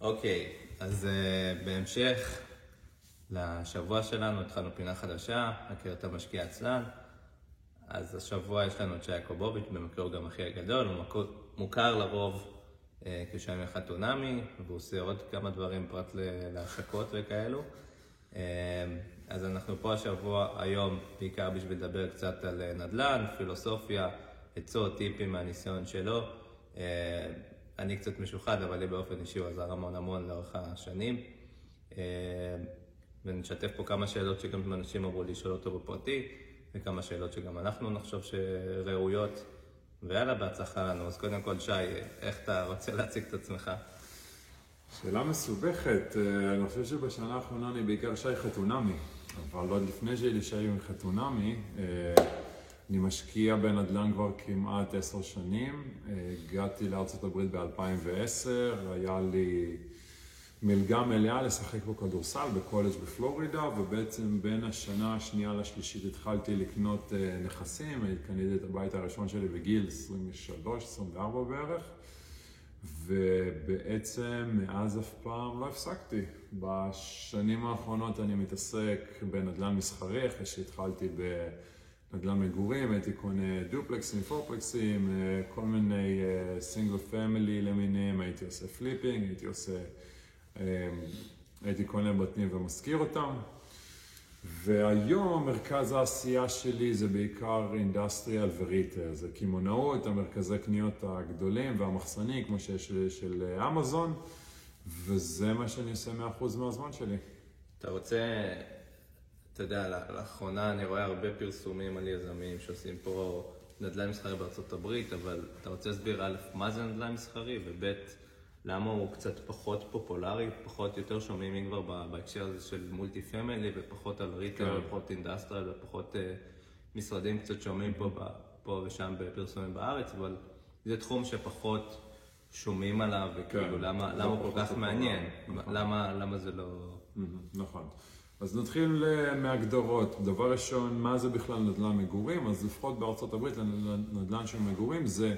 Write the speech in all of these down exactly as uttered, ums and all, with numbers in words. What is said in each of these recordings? אוקיי, אז uh, בהמשך לשבוע שלנו התחלנו פינה חדשה, הכר את המשקיע עצלן. אז השבוע יש לנו את שי יעקובוביץ, במקרה הוא גם הכי הגדול, הוא מוכר לרוב uh, כשי חתונמי, והוא עושה עוד כמה דברים פרט להשקות וכאלו. Uh, אז אנחנו פה השבוע היום בעיקר בשביל לדבר קצת על uh, נדלן, פילוסופיה, עצות, טיפים מהניסיון שלו. Uh, אני קצת משוחד, אבל לי באופן אישי הוא עזר המון המון לאורך השנים. ונשתף פה כמה שאלות שגם אנשים אמרו לי לשאול אותו בפרטי, וכמה שאלות שגם אנחנו נחשוב שראויות. ויאללה, בהצלחה לנו. אז קודם כל, שי, איך אתה רוצה להציג את עצמך? שאלה מסובכת. אני חושב שבשנה האחרונה אני בעיקר שי חתונמי, אבל עוד לפני שהיא לי שי חתונמי, אני משקיע בנדל"ן כבר כמעט עשר שנים. הגעתי לארצות הברית ב-אלפיים ועשר, היה לי מלגה מלאה לשחק בו כדורסל בקולג' בפלורידה, ובעצם בין השנה השנייה לשלישית התחלתי לקנות נכסים. קניתי את הבית הראשון שלי בגיל עשרים ושלוש עשרים וארבע בערך, ובעצם מאז אף פעם לא הפסקתי. בשנים האחרונות אני מתעסק בנדל"ן מסחרי, אחרי שהתחלתי ב... נדל"ן מגורים, הייתי קונה דופלקסים, פורפלקסים, כל מיני סינגל פמילי למיניהם, הייתי עושה פליפינג, הייתי עושה... הייתי קונה בתים ומשכיר אותם. והיום מרכז העשייה שלי זה בעיקר אינדסטריאל וריטל, זה קמעונאות, המרכזי קניות הגדולים והמחסני, כמו שיש של אמזון, וזה מה שאני עושה מאה אחוז מהזמן שלי. אתה רוצה... אתה יודע, לאחרונה אני רואה הרבה פרסומים על יזמים שעושים פה נדל"ן מסחרי בארצות הברית, אבל אתה רוצה להסביר א', מה זה נדל"ן מסחרי, וב', למה הוא קצת פחות פופולרי, פחות יותר שומעים כבר בהקשר הזה של מולטי פמילי, ופחות על ריטל, כן. ופחות אינדסטריאל, ופחות אה, משרדים קצת שומעים פה, פה ושם בפרסומים בארץ, אבל זה תחום שפחות שומעים עליו, וכאילו כן. למה, למה הוא כל כך מעניין, נכון. למה, למה זה לא... נכון. אז נתחיל מהגדרות. דבר ראשון, מה זה בכלל נדל"ן מגורים? אז לפחות בארצות הברית, נדל"ן של מגורים זה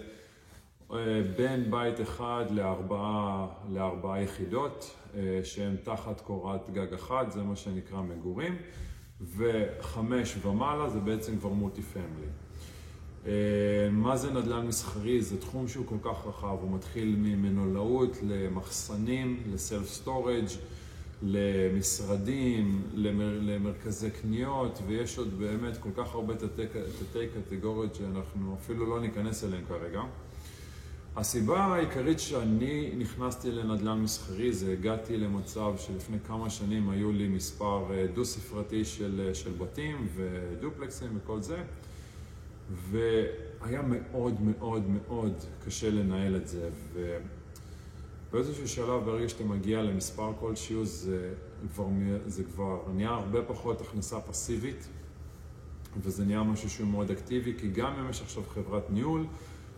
בין בית אחד לארבעה, לארבעה יחידות, שהן תחת קורת גג אחת, זה מה שנקרא מגורים, וחמש ומעלה זה בעצם כבר מולטי פמילי. מה זה נדל"ן מסחרי? זה תחום שהוא כל כך רחב, הוא מתחיל ממנולאות למחסנים, לסלף סטורג', למשרדים, למר, למרכזי קניות, ויש עוד באמת כל כך הרבה תתי, תתי קטגוריות שאנחנו אפילו לא ניכנס אליהן כרגע. הסיבה העיקרית שאני נכנסתי לנדל"ן מסחרי זה הגעתי למצב שלפני כמה שנים היו לי מספר דו ספרתי של, של בתים ודופלקסים וכל זה, והיה מאוד מאוד מאוד קשה לנהל את זה. ו... באיזשהו שלב, ברגע שאתה מגיע למספר כלשהו, זה כבר, זה כבר נהיה הרבה פחות הכנסה פסיבית, וזה נהיה משהו שהוא מאוד אקטיבי, כי גם אם יש עכשיו חברת ניהול,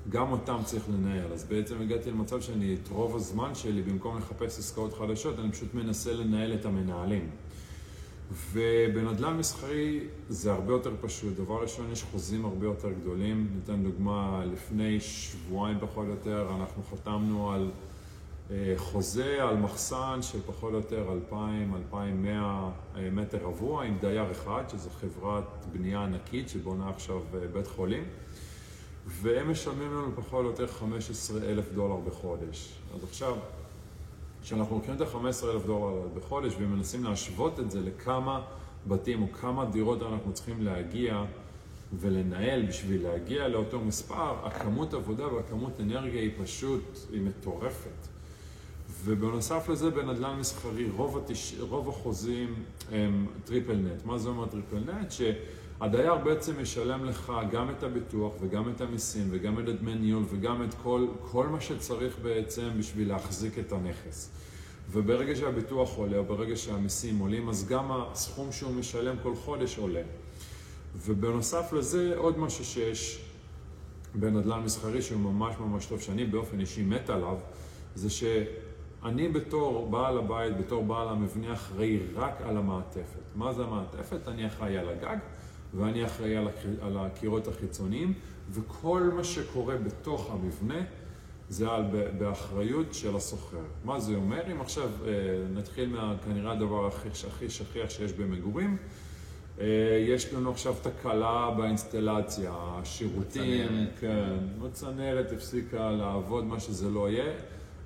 גם אותם צריך לנהל. אז בעצם הגעתי למצב שאני את רוב הזמן שלי, במקום לחפש עסקאות חדשות, אני פשוט מנסה לנהל את המנהלים. ובנדל"ן מסחרי זה הרבה יותר פשוט. דבר ראשון, יש חוזים הרבה יותר גדולים. ניתן דוגמה, לפני שבועיים פחות או יותר, אנחנו חתמנו על... חוזה על מחסן של פחות או יותר אלפיים עד אלפיים ומאה מטר רבוע עם דייר אחד, שזו חברת בנייה ענקית שבונה עכשיו בית חולים, והם משלמים לנו פחות או יותר חמישה עשר אלף דולר בחודש. אז עכשיו, כשאנחנו לוקחים את חמישה עשר אלף דולר בחודש ומנסים להשוות את זה לכמה בתים או כמה דירות אנחנו צריכים להגיע ולנהל בשביל להגיע לאותו מספר, הכמות עבודה והכמות אנרגיה היא פשוט, היא מטורפת. ובנוסף לזה, בנדל"ן מסחרי, רוב, התש... רוב החוזים הם טריפל נט. מה זה אומר טריפל נט? שהדייר בעצם ישלם לך גם את הביטוח וגם את המיסים וגם את דמי ניהול וגם את כל, כל מה שצריך בעצם בשביל להחזיק את הנכס. וברגע שהביטוח עולה או ברגע שהמיסים עולים, אז גם הסכום שהוא משלם כל חודש עולה. ובנוסף לזה, עוד משהו שיש בנדל"ן מסחרי שהוא ממש ממש טוב, שאני באופן אישי מת עליו, זה שאני בתור בעל הבית, בתור בעל המבנה, אחראי רק על המעטפת. מה זה המעטפת? אני אחראי על הגג, ואני אחראי על הקירות החיצוניים, וכל מה שקורה בתוך המבנה, זה על באחריות של הסוחר. מה זה אומר? אם עכשיו נתחיל מה, כנראה הדבר הכי שכיח שיש במגורים, יש לנו עכשיו תקלה באינסטלציה, השירותים, כן, הצנרת הפסיקה לעבוד, מה שזה לא יהיה.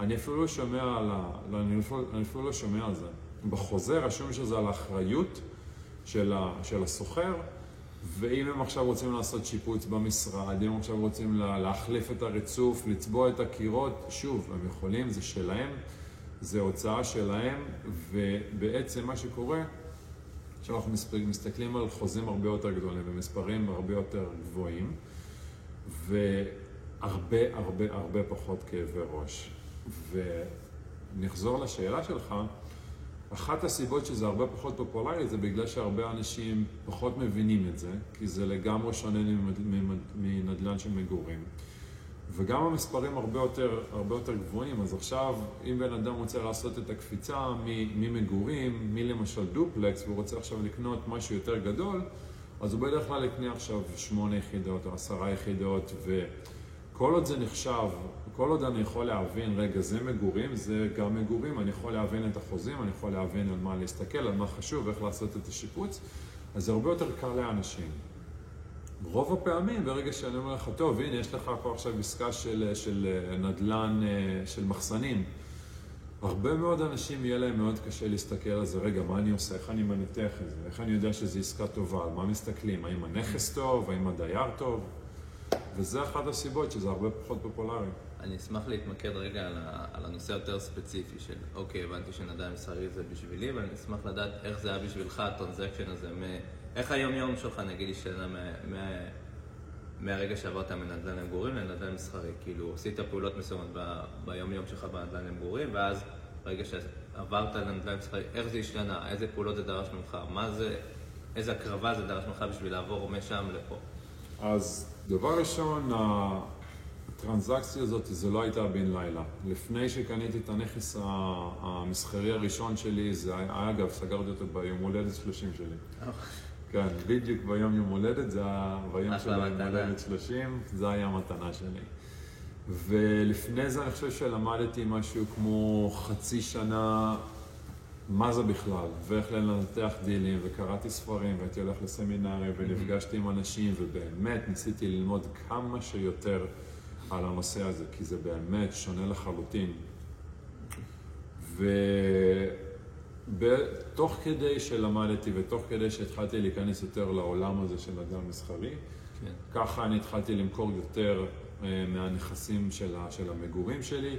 אני אפילו לא שומע על, אני אפילו לא שומע על זה. בחוזה רשום שזה על האחריות של של הסוחר, ואם הם עכשיו רוצים לעשות שיפוץ במשרד, אם הם עכשיו רוצים להחליף את הריצוף, לצבוע את הקירות, שוב, הם יכולים, זה שלהם, זה הוצאה שלהם, ובעצם מה שקורה, שאנחנו מסתכלים על חוזים הרבה יותר גדולים ומספרים הרבה יותר גבוהים, והרבה הרבה הרבה פחות כאבי ראש. ונחזור לשאלה שלך, אחת הסיבות שזה הרבה פחות פופולרי זה בגלל שהרבה אנשים פחות מבינים את זה, כי זה לגמרי שונה מנדלן של מגורים. וגם המספרים הרבה יותר, הרבה יותר גבוהים, אז עכשיו אם בן אדם רוצה לעשות את הקפיצה ממגורים, מלמשל דופלקס, והוא רוצה עכשיו לקנות משהו יותר גדול, אז הוא בדרך כלל יקנה עכשיו שמונה יחידות או עשרה יחידות, וכל עוד זה נחשב, כל עוד אני יכול להבין, רגע, זה מגורים, זה גם מגורים, אני יכול להבין את החוזים, אני יכול להבין על מה להסתכל, על מה חשוב, איך לעשות את השיפוץ, אז זה הרבה יותר קל לאנשים. רוב הפעמים, ברגע שאני אומר לך, טוב, הנה, יש לך פה עכשיו עסקה של, של נדלן, של מחסנים, הרבה מאוד אנשים יהיה להם מאוד קשה להסתכל על זה, רגע, מה אני עושה, איך אני מנתח את זה, איך אני יודע שזו עסקה טובה, על מה מסתכלים, האם הנכס טוב, האם הדייר טוב, וזה אחת הסיבות שזה הרבה פחות פופולרי. אני אשמח להתמקד רגע על, ה, על הנושא יותר ספציפי של, אוקיי, הבנתי שנדל"ן מסחרי זה בשבילי, ואני אשמח לדעת איך זה היה בשבילך, הטרנזקשן הזה, מ, איך היום יום שלך, נגיד, השתנה מהרגע שעברת מנדל"ן למגורים לנדל"ן מסחרי, כאילו, עשית פעולות מסוימות ב, ביום יום שלך בנדל"ן למגורים, ואז ברגע שעברת לנדל"ן מסחרי, איך זה השתנה, איזה פעולות זה דרש ממך, מה זה, איזה הקרבה זה דרש ממך בשביל לעבור משם לפה? אז דבר ראשון, הטרנזקציה הזאת, זה לא הייתה בין לילה. לפני שקניתי את הנכס המסחרי הראשון שלי, זה היה, אגב, סגרתי אותו ביום הולדת שלושים שלי. כן, בדיוק ביום יום הולדת, זה היה ביום של יום הולדת שלושים, זה היה המתנה שלי. ולפני זה אני חושב שלמדתי משהו כמו חצי שנה, מה זה בכלל, ואיך לנתח דילים, וקראתי ספרים, והייתי הולך לסמינרים, ונפגשתי עם אנשים, ובאמת ניסיתי ללמוד כמה שיותר על הנושא הזה, כי זה באמת שונה לחלוטין. ותוך כדי שלמדתי, ותוך כדי שהתחלתי להיכנס יותר לעולם הזה של נדל"ן מסחרי, כן. ככה אני התחלתי למכור יותר מהנכסים של המגורים שלי,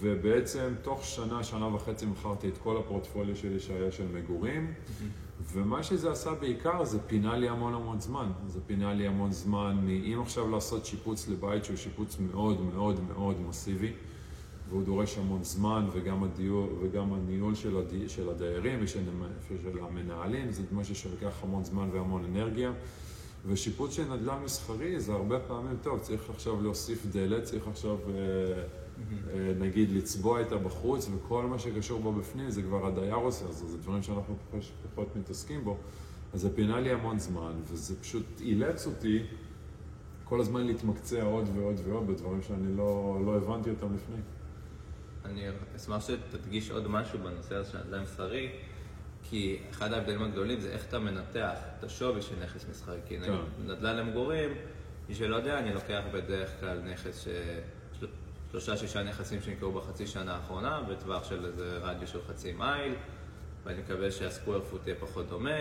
ובעצם תוך שנה, שנה וחצי מכרתי את כל הפורטפוליו שלי שהיה של מגורים, ומה שזה עשה בעיקר זה פינה לי המון המון זמן. זה פינה לי המון זמן מאם עכשיו לעשות שיפוץ לבית שהוא שיפוץ מאוד מאוד מאוד מסיבי, והוא דורש המון זמן, וגם הדיור, וגם הניהול של, הדי, של הדיירים ושל המנהלים, זה משהו שלקח המון זמן והמון אנרגיה. ושיפוץ של נדל"ן מסחרי זה הרבה פעמים טוב, צריך עכשיו להוסיף דלת, צריך עכשיו נגיד לצבוע איתה בחוץ, וכל מה שקשור בו בפנים זה כבר הדייר עושה, אז זה דברים שאנחנו פחות מתעסקים בו. אז זה פינה לי המון זמן, וזה פשוט אילץ אותי כל הזמן להתמקצע עוד ועוד ועוד בדברים שאני לא, לא הבנתי אותם לפני. אני אשמח שתדגיש עוד משהו בנושא הזה של נדל"ן מסחרי, כי אחד ההבדלים הגדולים זה איך אתה מנתח את השווי של נכס מסחרי, כי נגיד נדל"ן למגורים, מי שלא יודע, אני לוקח בדרך כלל נכס ש... שלושה שישה נכסים שנקראו בחצי שנה האחרונה, בטווח של איזה רדיו של חצי מייל, ואני מקווה שהסקוואר פוט יהיה פחות דומה,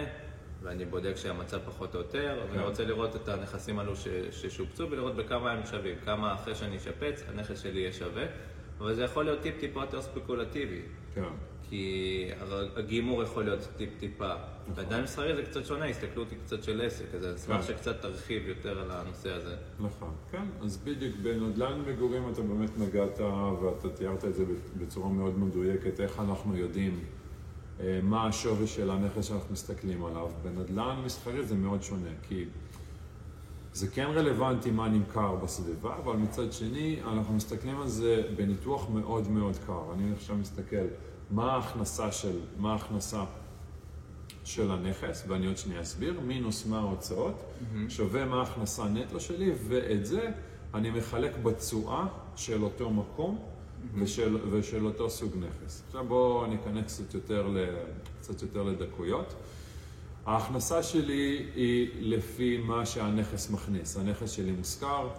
ואני בודק שהמצב פחות או יותר, ואני רוצה לראות את הנכסים הללו ששופצו, ולראות בכמה הם שווים, כמה אחרי שאני אשפץ, הנכס שלי יהיה שווה, אבל זה יכול להיות טיפ-טיפה יותר ספקולטיבי, כי הגימור יכול להיות טיפ-טיפה. ועדיין מסחרי זה קצת שונה, הסתכלות היא קצת של עסק, אז אני אשמח שקצת תרחיב יותר על הנושא הזה. נכון, כן. אז בדיוק בנדל"ן מגורים אתה באמת נגעת, ואתה תיארת את זה בצורה מאוד מדויקת, איך אנחנו יודעים מה השווי של הנכס שאנחנו מסתכלים עליו. בנדל"ן מסחרי זה מאוד שונה, כי זה כן רלוונטי מה נמכר בסביבה, אבל מצד שני אנחנו מסתכלים על זה בניתוח מאוד מאוד קר. אני עכשיו מסתכל מה ההכנסה של, מה ההכנסה של הנכס, ואני עוד שנייה אסביר, מינוס מה ההוצאות, שווה מה ההכנסה נטו שלי, ואת זה אני מחלק בתשואה של אותו מקום ושל, ושל אותו סוג נכס. עכשיו בואו ניכנס קצת יותר, קצת יותר לדקויות. ההכנסה שלי היא לפי מה שהנכס מכניס. הנכס שלי מושכר.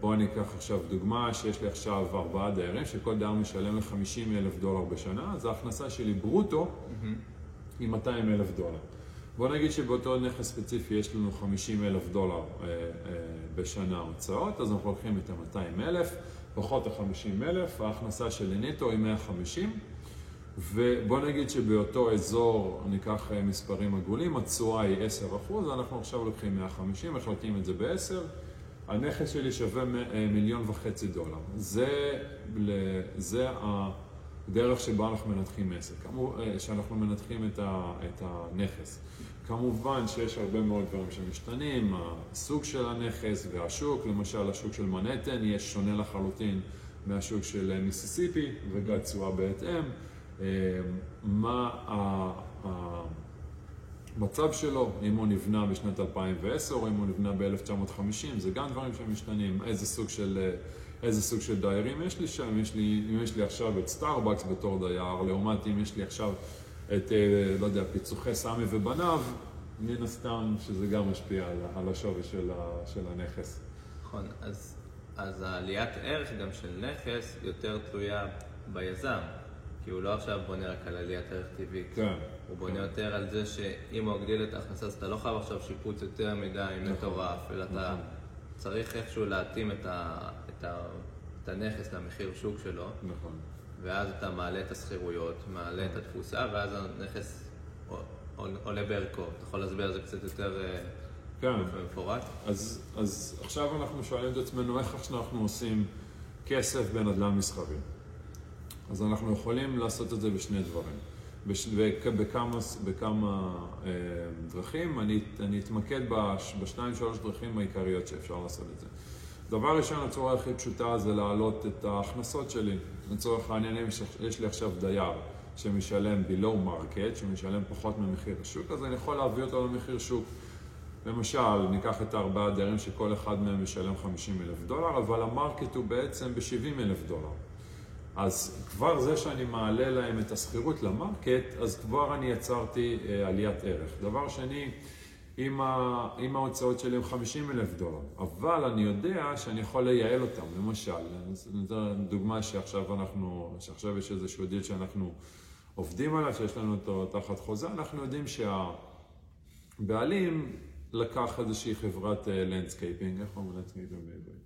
בואו ניקח עכשיו דוגמה שיש לי עכשיו ארבעה דיירים, שכל דייר משלם ל-חמישים אלף דולר בשנה, אז ההכנסה שלי ברוטו היא מאתיים אלף דולר. בואו נגיד שבאותו נכס ספציפי יש לנו חמישים אלף דולר בשנה הוצאות, אז אנחנו לוקחים את ה-מאתיים אלף, פחות ה-חמישים אלף, ההכנסה שלי נטו היא מאה וחמישים, ובוא נגיד שבאותו אזור, ניקח מספרים עגולים, התשואה היא עשרה אחוז, אנחנו עכשיו לוקחים מאה וחמישים, מחלקים את זה ב-עשר, הנכס שלי שווה מיליון וחצי דולר. זה, זה הדרך שבה אנחנו מנתחים עסק, שאנחנו מנתחים את הנכס. כמובן שיש הרבה מאוד דברים שמשתנים, הסוג של הנכס והשוק, למשל השוק של מנהטן יש שונה לחלוטין מהשוק של מיסיסיפי וגם תשואה בהתאם. מה המצב שלו, אם הוא נבנה בשנת אלפיים ועשר או אם הוא נבנה ב-אלף תשע מאות חמישים, זה גם דברים שמשתנים. איזה סוג של, איזה סוג של דיירים יש לי שם, יש לי, אם יש לי עכשיו את סטארבקס בתור דייר, לעומת אם יש לי עכשיו את, לא יודע, פיצוחי סמי ובניו, מן הסתם שזה גם משפיע על, על השווי של, של הנכס. נכון, אז, אז העליית ערך גם של נכס יותר תלויה ביזם. כי הוא לא עכשיו בונה רק על עליית ערך טבעית. כן. הוא בונה יותר על זה שאם הוא הגדיל את ההכנסה, אז אתה לא חייב עכשיו שיפוץ יותר מדי מטורף, אלא אתה צריך איכשהו להתאים את הנכס למחיר שוק שלו. נכון. ואז אתה מעלה את הסחירויות, מעלה את התפוסה, ואז הנכס עולה בערכו. אתה יכול להסביר על זה קצת יותר מפורט? אז עכשיו אנחנו שואלים את עצמנו איך אנחנו עושים כסף בנדל"ן מסחרי. אז אנחנו יכולים לעשות את זה בשני דברים, בש... בכמה, בכמה אה, דרכים. אני, אני אתמקד בש... בשניים שלוש דרכים העיקריות שאפשר לעשות את זה. דבר ראשון, הצורה הכי פשוטה זה להעלות את ההכנסות שלי. לצורך העניינים, יש לי עכשיו דייר שמשלם below market, שמשלם פחות ממחיר השוק, אז אני יכול להביא אותו למחיר שוק. למשל, ניקח את ארבעה דיירים שכל אחד מהם משלם חמישים אלף דולר, אבל המרקט הוא בעצם ב-שבעים אלף דולר. אז כבר זה שאני מעלה להם את הסחירות למרקט, אז כבר אני יצרתי עליית ערך. דבר שני, עם, ה... עם ההוצאות שלי הם חמישים אלף דולר, אבל אני יודע שאני יכול לייעל אותם. למשל, זו דוגמה שעכשיו, אנחנו... שעכשיו יש איזשהו דיל שאנחנו עובדים עליו, שיש לנו אותו תחת חוזה, אנחנו יודעים שהבעלים לקח איזושהי חברת לנדסקייפינג, איך אומרים לנדסקייפינג בעברית?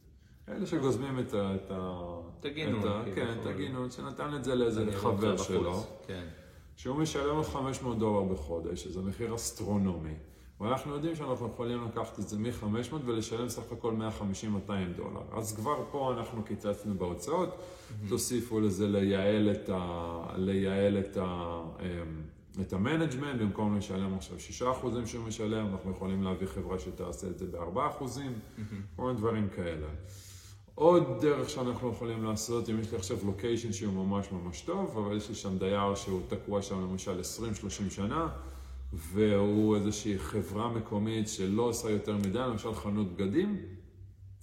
אלה שגוזמים את ה... תגינות. כן, תגינות, שנתן את זה לאיזה חבר שלו. כן. שהוא משלם חמש מאות דולר בחודש, שזה מחיר אסטרונומי. ואנחנו יודעים שאנחנו יכולים לקחת את זה מ-חמש מאות ולשלם סך הכל מאה חמישים מאתיים דולר. אז כבר פה אנחנו קיצצנו בהוצאות, תוסיפו לזה לייעל את המנג'מנט, במקום לשלם עכשיו שישה אחוז שהוא משלם, אנחנו יכולים להביא חברה שתעשה את זה ב-ארבעה אחוז, כל הדברים כאלה. עוד דרך שאנחנו יכולים לעשות, אם יש לי עכשיו לוקיישן שהוא ממש ממש טוב, אבל יש לי שם דייר שהוא תקוע שם למשל עשרים שלושים שנה, והוא איזושהי חברה מקומית שלא עושה יותר מדי, למשל חנות בגדים,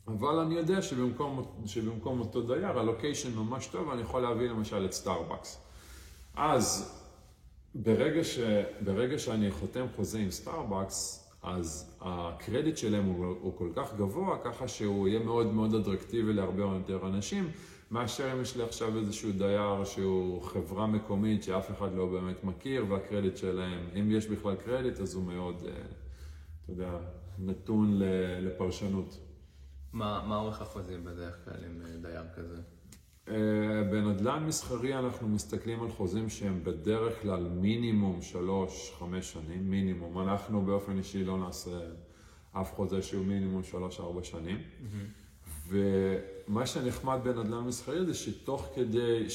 אבל אני יודע שבמקום, שבמקום אותו דייר, הלוקיישן ממש טוב, אני יכול להביא למשל את סטארבקס. אז ברגע, ש, ברגע שאני חותם חוזה עם סטארבקס, אז הקרדיט שלהם הוא, הוא כל כך גבוה, ככה שהוא יהיה מאוד מאוד אטרקטיבי להרבה יותר אנשים, מאשר אם יש לי עכשיו איזשהו דייר שהוא חברה מקומית שאף אחד לא באמת מכיר, והקרדיט שלהם, אם יש בכלל קרדיט, אז הוא מאוד, אתה יודע, נתון לפרשנות. מה אורך החוזים בדרך כלל עם דייר כזה? בנדל"ן מסחרי אנחנו מסתכלים על חוזים שהם בדרך כלל מינימום שלוש עד חמש שנים, מינימום. אנחנו באופן אישי לא נעשה אף חוזה שהוא מינימום שלוש עד ארבע שנים. ומה שנחמד בנדל"ן מסחרי זה שתוך כדי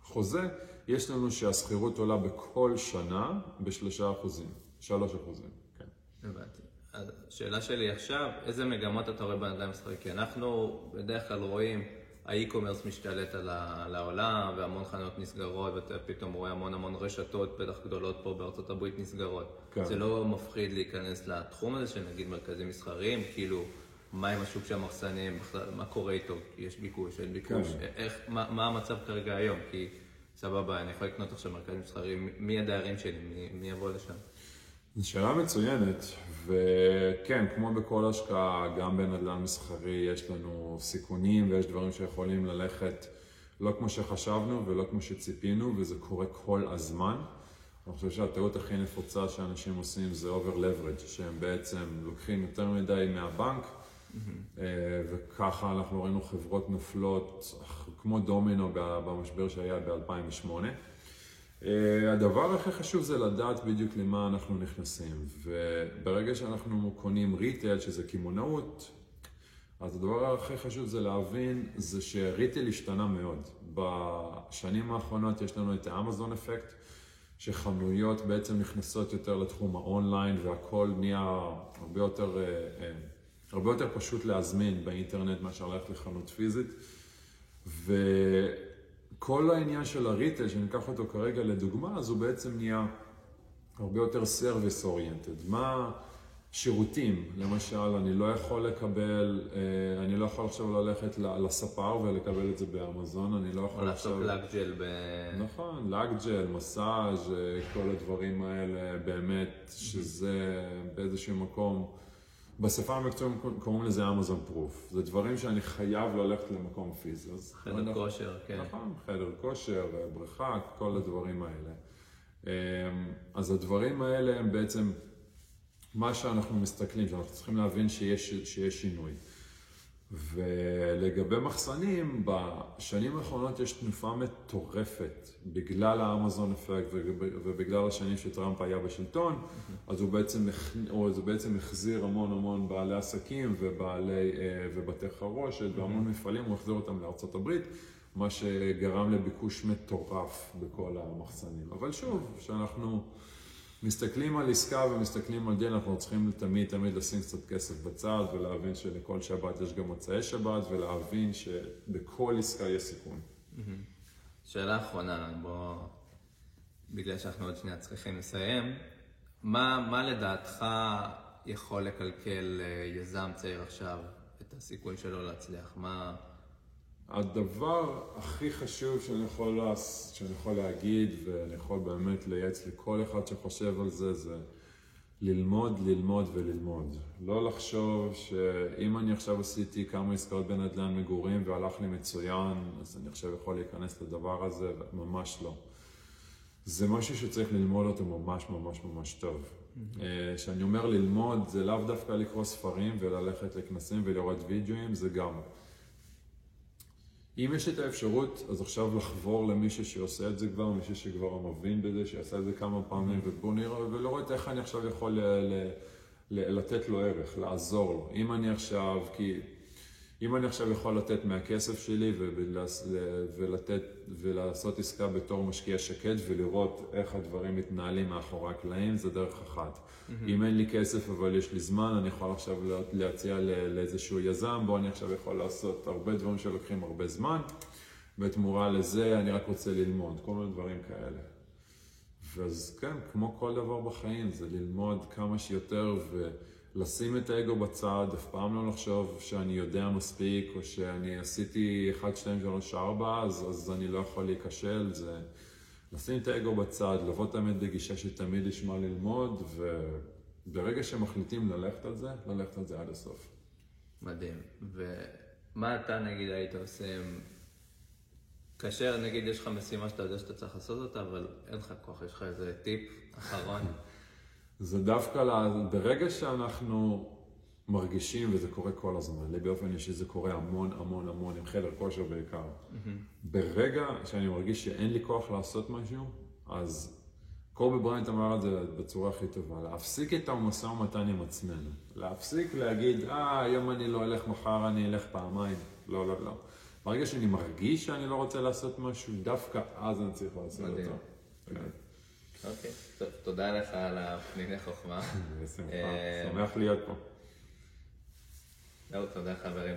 שבחוזה יש לנו שהסחירות עולה בכל שנה בשלושה אחוזים, שלוש אחוזים. כן. הבנתי. השאלה שלי עכשיו, איזה מגמות אתה רואה בנדל"ן מסחרי? כי אנחנו בדרך כלל רואים, האי-קומרס משתלט על העולם, והמון חנויות נסגרות, ואתה פתאום רואה המון המון רשתות, בטח גדולות פה בארצות הברית נסגרות. כן. זה לא מפחיד להיכנס לתחום הזה, שנגיד מרכזים מסחריים, כאילו מה עם השוק של המחסנים, מה קורה איתו, יש ביקוש, אין ביקוש, איך, מה, מה המצב כרגע היום, כי סבבה, אני יכול לקנות עכשיו מרכזים מסחריים, מי הדיירים שלי, מי, מי יבוא לשם? זו שאלה מצוינת, וכן, כמו בכל השקעה, גם בנדלן מסחרי יש לנו סיכונים ויש דברים שיכולים ללכת לא כמו שחשבנו ולא כמו שציפינו, וזה קורה כל הזמן. אני חושב שהטעות הכי נפוצה שאנשים עושים זה over leverage, שהם בעצם לוקחים יותר מדי מהבנק, וככה אנחנו ראינו חברות נופלות כמו דומינו במשבר שהיה ב-אלפיים ושמונה. הדבר הכי חשוב זה לדעת בדיוק למה אנחנו נכנסים, וברגע שאנחנו קונים ריטייל, שזה כימונאות, אז הדבר הכי חשוב זה להבין זה שריטייל השתנה מאוד. בשנים האחרונות יש לנו את האמזון אפקט, שחנויות בעצם נכנסות יותר לתחום האונליין, והכל נהיה הרבה יותר, הרבה יותר פשוט להזמין באינטרנט מאשר ללכת לחנות פיזית. וכל העניין של הריטייל, שניקח אותו כרגע לדוגמה, אז הוא בעצם נהיה הרבה יותר service oriented. מה שירותים, למשל, אני לא יכול לקבל, אני לא יכול עכשיו ללכת לספר ולקבל את זה באמזון, אני לא יכול עכשיו... או לעשות לאגג'ל ב... נכון, לאגג'ל, מסאז', כל הדברים האלה, באמת, שזה באיזשהו מקום... בשפה המקצועית קוראים לזה אמזון פרוף. זה דברים שאני חייב ללכת למקום פיזי. חדר כושר, כן. נכון, חדר כושר, בריכה, כל הדברים האלה. אז הדברים האלה הם בעצם... מה שאנחנו מסתכלים, שאנחנו צריכים להבין שיש, שיש שינוי. ולגבי מחסנים, בשנים האחרונות יש תנופה מטורפת, בגלל האמזון אפקט ובגלל השנים שטראמפ היה בשלטון, אז הוא בעצם, או זה בעצם החזיר המון המון בעלי עסקים ובעלי, ובתי חרושת, והמון מפעלים, הוא החזיר אותם לארצות הברית, מה שגרם לביקוש מטורף בכל המחסנים. אבל שוב, שאנחנו... מסתכלים על עסקה ומסתכלים על דין, אנחנו צריכים תמיד תמיד לשים קצת כסף בצד ולהבין שלכל שבת יש גם מוצאי שבת ולהבין שבכל עסקה יש סיכון. שאלה אחרונה, בוא, בגלל שאנחנו עוד שנייה צריכים לסיים, מה, מה לדעתך יכול לקלקל יזם צעיר עכשיו את הסיכון שלו להצליח? מה... הדבר הכי חשוב שאני יכול, לה... שאני יכול להגיד ואני יכול באמת לייעץ לכל אחד שחושב על זה, זה ללמוד, ללמוד וללמוד. לא לחשוב שאם אני עכשיו עשיתי כמה עסקאות בנדל"ן מגורים והלך לי מצוין, אז אני עכשיו יכול להיכנס לדבר הזה, ממש לא. זה משהו שצריך ללמוד אותו ממש ממש ממש טוב. כשאני אומר ללמוד, זה לאו דווקא לקרוא ספרים וללכת לכנסים ולראות וידאוים, זה גם. אם יש את האפשרות, אז עכשיו לחבור למישהו שעושה את זה כבר, מישהו שכבר מבין בזה, שעשה את זה כמה פעמים, ובוא נראה, ולראות איך אני עכשיו יכול ל- ל- ל- לתת לו ערך, לעזור לו. אם אני עכשיו, כי, אם אני עכשיו יכול לתת מהכסף שלי ולתת, ולעשות עסקה בתור משקיע שקט ולראות איך הדברים מתנהלים מאחורי הקלעים, זה דרך אחת. אם אין לי כסף אבל יש לי זמן, אני יכול עכשיו להציע לאיזשהו יזם, בו אני עכשיו יכול לעשות הרבה דברים שלוקחים הרבה זמן, בתמורה לזה אני רק רוצה ללמוד, כל מיני דברים כאלה. ואז כן, כמו כל דבר בחיים, זה ללמוד כמה שיותר ו... לשים את האגו בצד, אף פעם לא לחשוב שאני יודע מספיק, או שאני עשיתי אחת, שתיים, שלוש, ארבע, אז, אז אני לא יכול להיכשל. זה... לשים את האגו בצד, לבוא תמיד בגישה שתמיד יש מה ללמוד, וברגע שמחליטים ללכת על זה, ללכת על זה עד הסוף. מדהים. ומה אתה נגיד היית עושה, כאשר נגיד יש לך משימה שאתה יודע שאתה צריך לעשות אותה, אבל אין לך כוח, יש לך איזה טיפ אחרון? זה דווקא ברגע שאנחנו מרגישים, וזה קורה כל הזמן, לי באופן אישי זה קורה המון המון המון, עם חדר כושר בעיקר. ברגע שאני מרגיש שאין לי כוח לעשות משהו, אז קובי בראיינט אמר את זה בצורה הכי טובה, להפסיק את המשא ומתן עם עצמנו. להפסיק להגיד, אה, היום אני לא אלך, מחר אני אלך פעמיים. לא, לא, לא. ברגע שאני מרגיש שאני לא רוצה לעשות משהו, דווקא אז אני צריך לעשות אותו. מדהים. אוקיי, טוב, תודה לך על הפניני חוכמה. שמח להיות פה. תודה חברים.